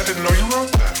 I didn't know you wrote that.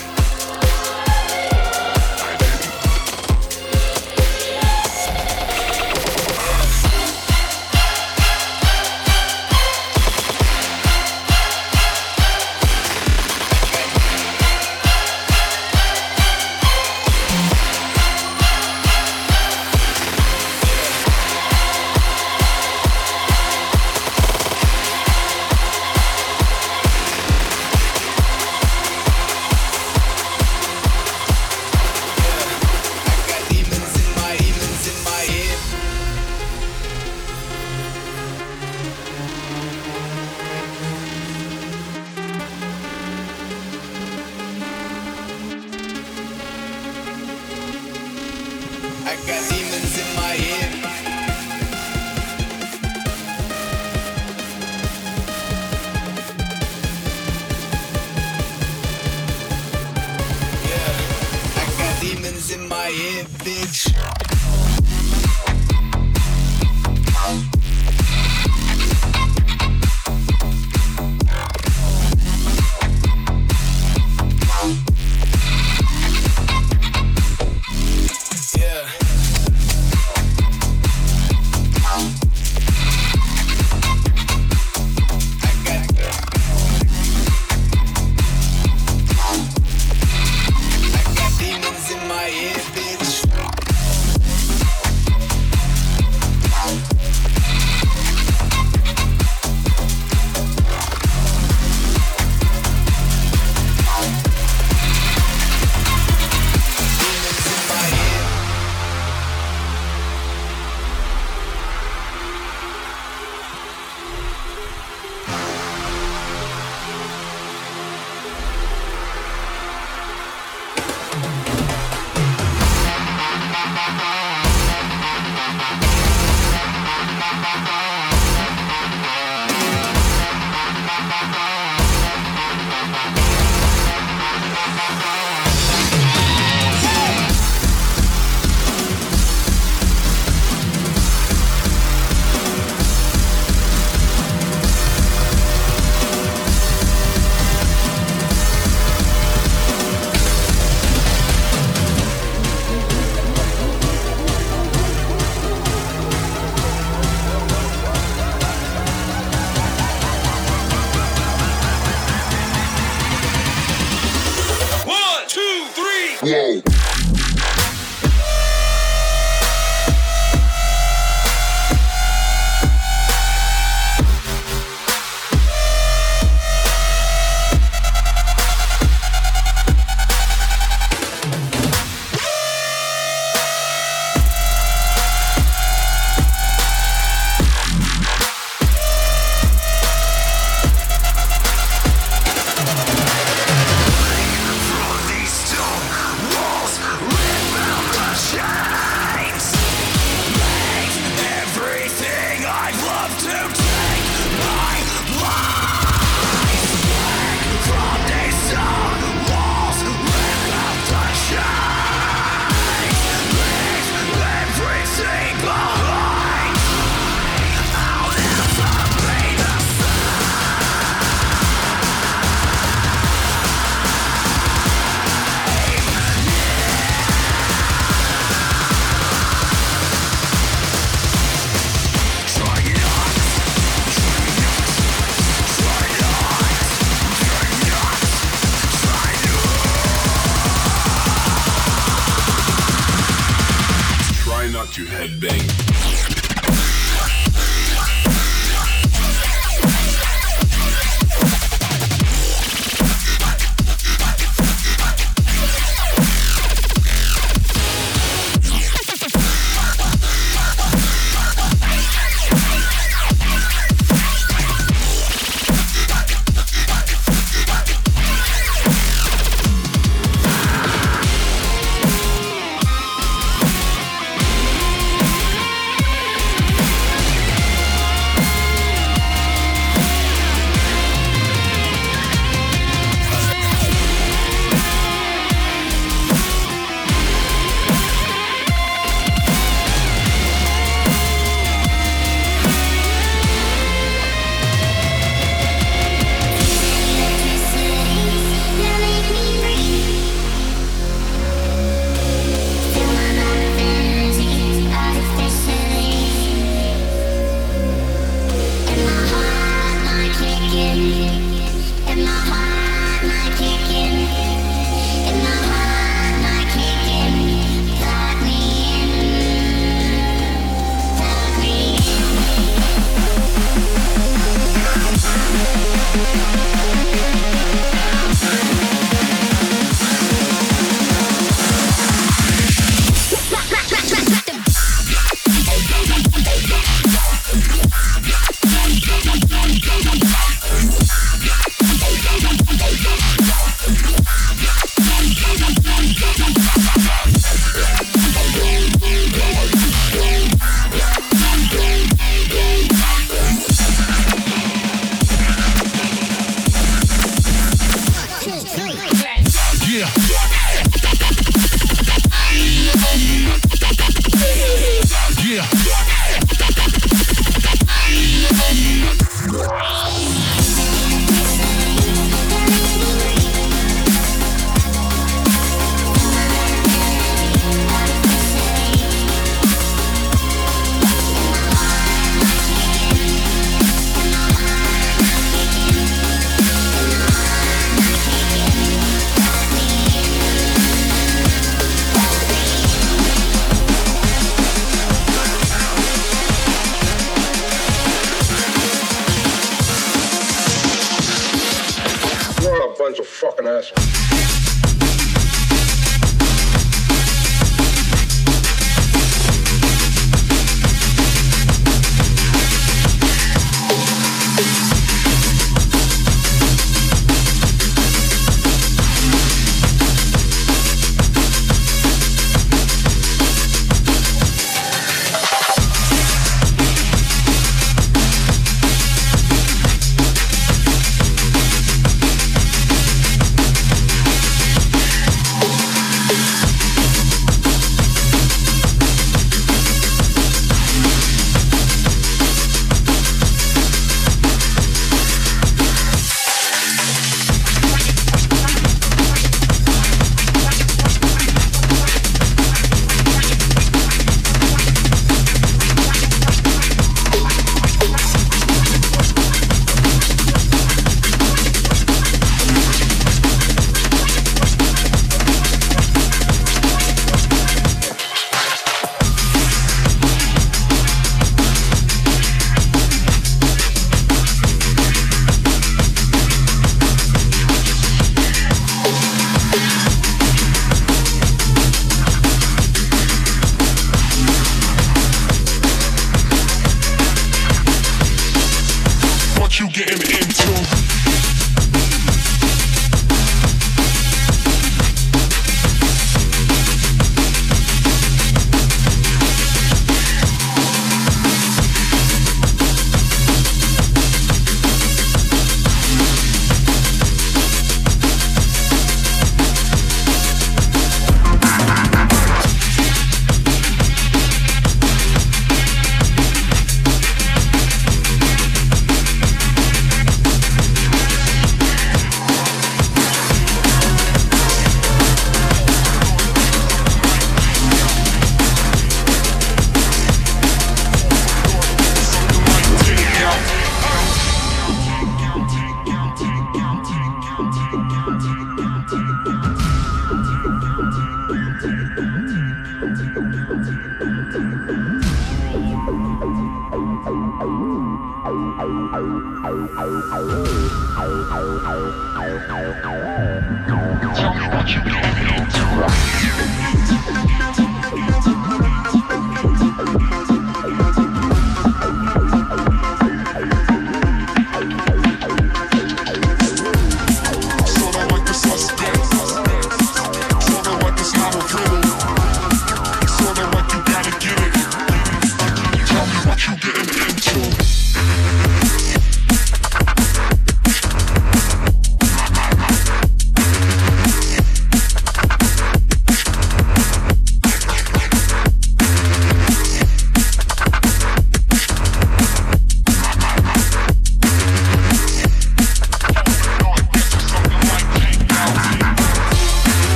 I got demons in my head. Yeah, I got demons in my head, bitch. Yay! You headbang.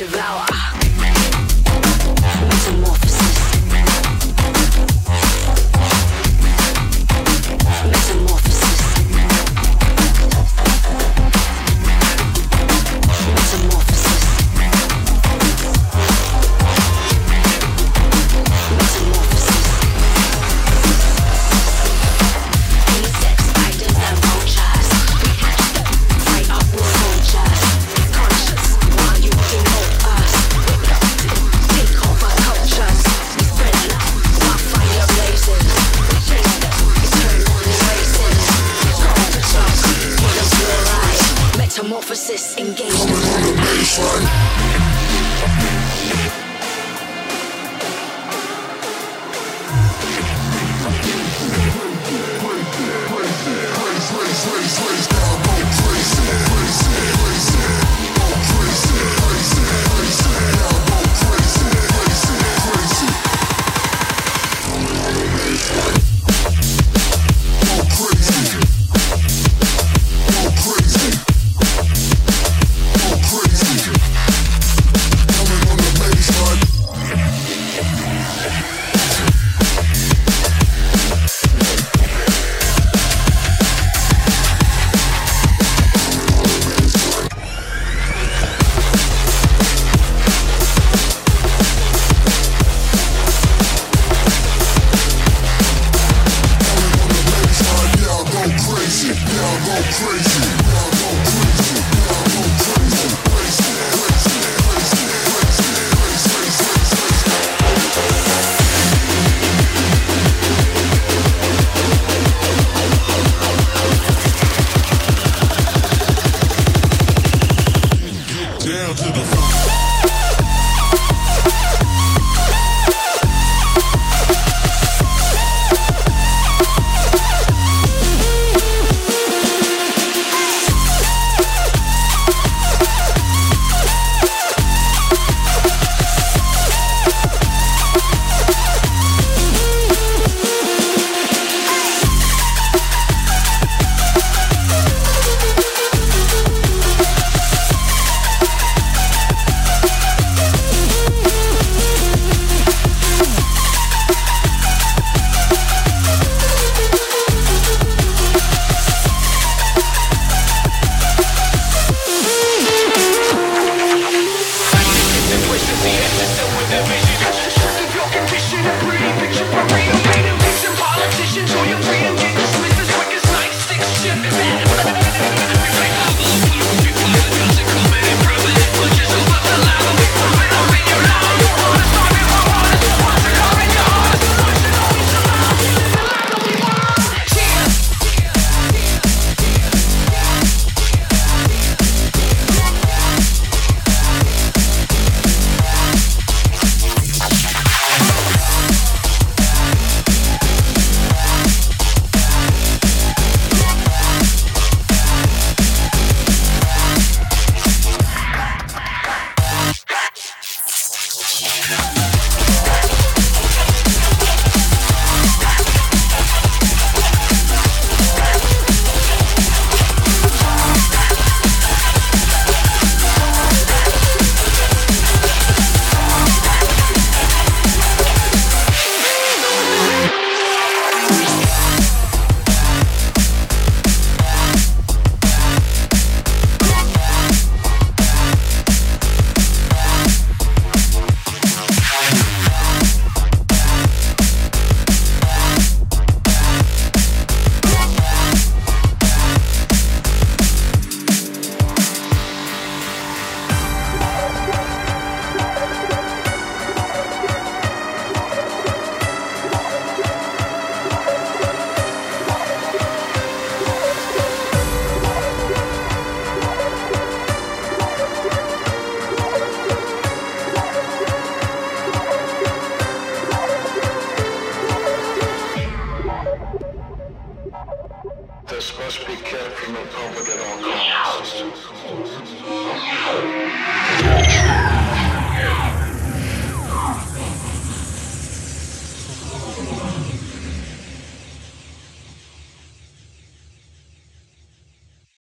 devour. Metamorphosis engaged. Come on the baseline. This must be kept from the public at all costs.